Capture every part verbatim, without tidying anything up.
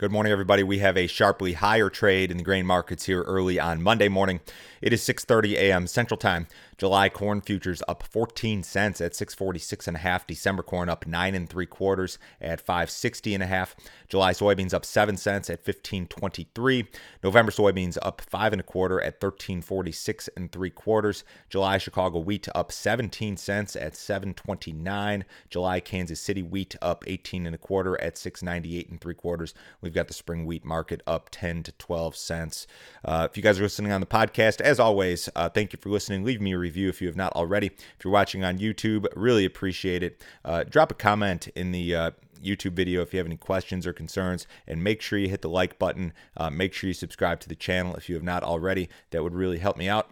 Good morning, everybody. We have a sharply higher trade in the grain markets here early on Monday morning. It is six thirty a.m. Central Time. July corn futures up fourteen cents at six forty-six and a half. December corn up nine and three quarters at five sixty and a half. July soybeans up seven cents at fifteen twenty-three. November soybeans up five and a quarter at thirteen forty-six and three quarters. July Chicago wheat up seventeen cents at seven twenty-nine. July Kansas City wheat up eighteen and a quarter at six ninety-eight and three quarters. We've got the spring wheat market up ten to twelve cents. Uh, if you guys are listening on the podcast, as always, uh, thank you for listening. Leave me a review. Review if you have not already. If you're watching on YouTube, really appreciate it. Uh, drop a comment in the uh, YouTube video if you have any questions or concerns, and make sure you hit the like button. Uh, make sure you subscribe to the channel if you have not already. That would really help me out.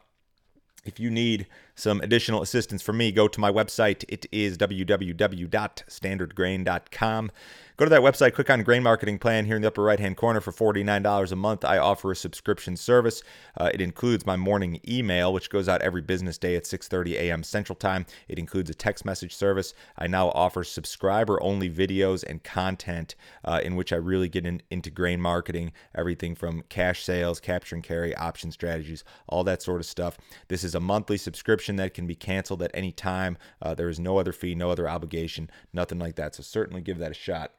If you need some additional assistance from me, go to my website. It is w w w dot standard grain dot com. Go to that website, click on Grain Marketing Plan here in the upper right-hand corner. For forty-nine dollars a month, I offer a subscription service. Uh, it includes my morning email, which goes out every business day at six thirty a.m. Central Time. It includes a text message service. I now offer subscriber-only videos and content uh, in which I really get in, into grain marketing, everything from cash sales, capture and carry, option strategies, all that sort of stuff. This is a monthly subscription that can be canceled at any time. Uh, there is no other fee, no other obligation, nothing like that. So certainly give that a shot.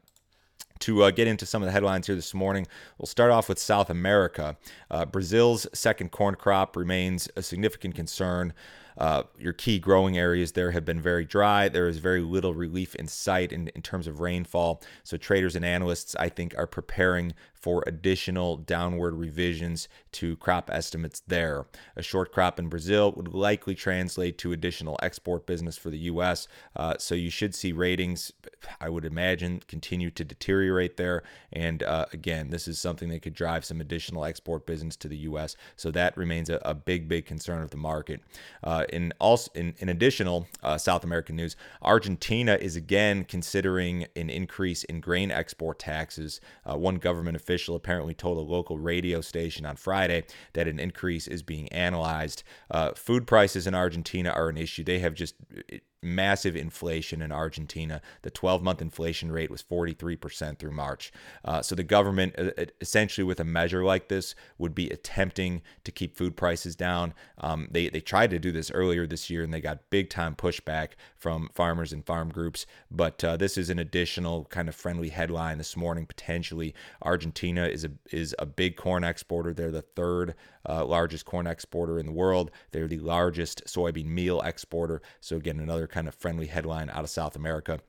To uh, get into some of the headlines here this morning, we'll start off with South America. Uh, Brazil's second corn crop remains a significant concern. Uh, your key growing areas there have been very dry. There is very little relief in sight in, in terms of rainfall. So traders and analysts, I think, are preparing for additional downward revisions to crop estimates there. A short crop in Brazil would likely translate to additional export business for the U S. Uh, so you should see ratings, I would imagine, continue to deteriorate there. And uh, again, this is something that could drive some additional export business to the U S. So that remains a, a big, big concern of the market. Uh, In also in, in additional uh, South American news, Argentina is again considering an increase in grain export taxes. Uh, one government official apparently told a local radio station on Friday that an increase is being analyzed. Uh, food prices in Argentina are an issue. They have just it, massive inflation in Argentina. The twelve-month inflation rate was forty-three percent through March. Uh, so the government, essentially with a measure like this, would be attempting to keep food prices down. Um, they, they tried to do this earlier this year, and they got big-time pushback from farmers and farm groups. But uh, this is an additional kind of friendly headline this morning, potentially. Argentina is a, is a big corn exporter. They're the third uh, largest corn exporter in the world. They're the largest soybean meal exporter. So again, another kind of friendly headline out of South America.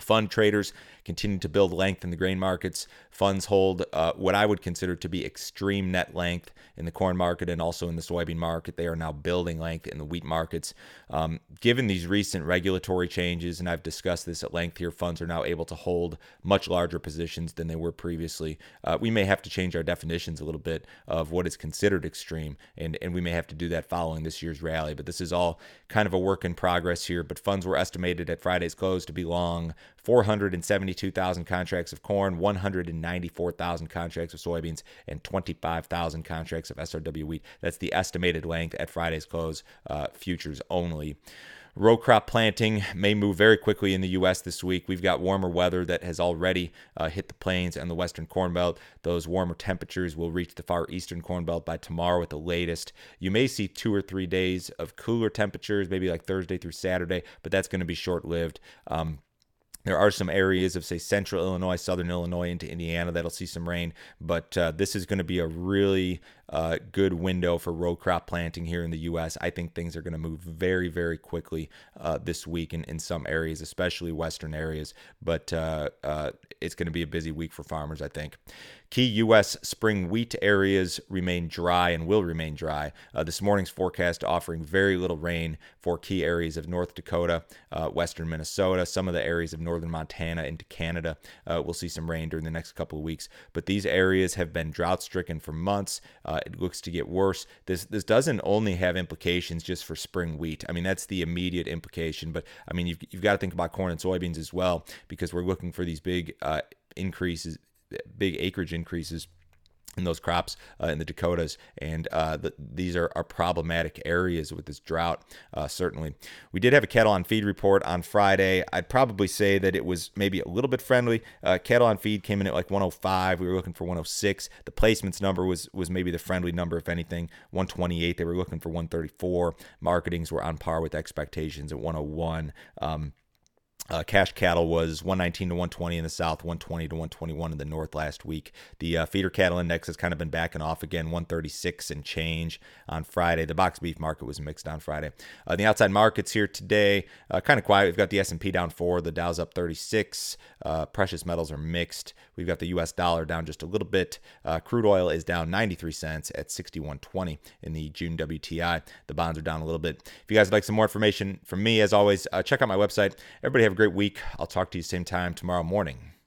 Fund traders continue to build length in the grain markets. Funds hold uh, what I would consider to be extreme net length in the corn market and also in the soybean market. They are now building length in the wheat markets. Um, given these recent regulatory changes, and I've discussed this at length here, funds are now able to hold much larger positions than they were previously. Uh, we may have to change our definitions a little bit of what is considered extreme, and, and we may have to do that following this year's rally. But this is all kind of a work in progress here. But funds were estimated at Friday's close to be long four hundred seventy-two thousand contracts of corn, one hundred ninety-four thousand contracts of soybeans, and twenty-five thousand contracts of S R W wheat. That's the estimated length at Friday's close, uh, futures only. Row crop planting may move very quickly in the U S this week. We've got warmer weather that has already uh, hit the plains and the western corn belt. Those warmer temperatures will reach the far eastern corn belt by tomorrow at the latest. You may see two or three days of cooler temperatures, maybe like Thursday through Saturday, but that's going to be short-lived. Um, There are some areas of, say, central Illinois, southern Illinois, into Indiana that'll see some rain, but uh, this is going to be a really uh, good window for row crop planting here in the U S. I think things are going to move very, very quickly uh, this week in, in some areas, especially western areas, but uh, uh, it's going to be a busy week for farmers, I think. Key U S spring wheat areas remain dry and will remain dry. Uh, this morning's forecast offering very little rain for key areas of North Dakota, uh, western Minnesota, some of the areas of northern Montana into Canada. Uh, we'll see some rain during the next couple of weeks. But these areas have been drought-stricken for months. Uh, it looks to get worse. This this doesn't only have implications just for spring wheat. I mean, that's the immediate implication. But, I mean, you've, you've got to think about corn and soybeans as well, because we're looking for these big uh, increases, big acreage increases in those crops uh, in the Dakotas, and uh, the, these are, are problematic areas with this drought, uh, certainly. We did have a cattle on feed report on Friday. I'd probably say that it was maybe a little bit friendly. Uh, cattle on feed came in at like one oh five. We were looking for one oh six. The placements number was was maybe the friendly number, if anything, one twenty-eight. They were looking for one thirty-four. Marketings were on par with expectations at one oh one. Um, Uh, cash cattle was one nineteen to one twenty in the south, one twenty to one twenty-one in the north last week. The uh, feeder cattle index has kind of been backing off again, one thirty-six and change on Friday. The box beef market was mixed on Friday. Uh, the outside markets here today, uh, kind of quiet. We've got the S and P down four, the Dow's up thirty-six. Uh, precious metals are mixed. We've got the U S dollar down just a little bit. Uh, crude oil is down ninety-three cents at sixty-one twenty in the June W T I. The bonds are down a little bit. If you guys would like some more information from me, as always, uh, check out my website. Everybody have a great week. I'll talk to you same time tomorrow morning.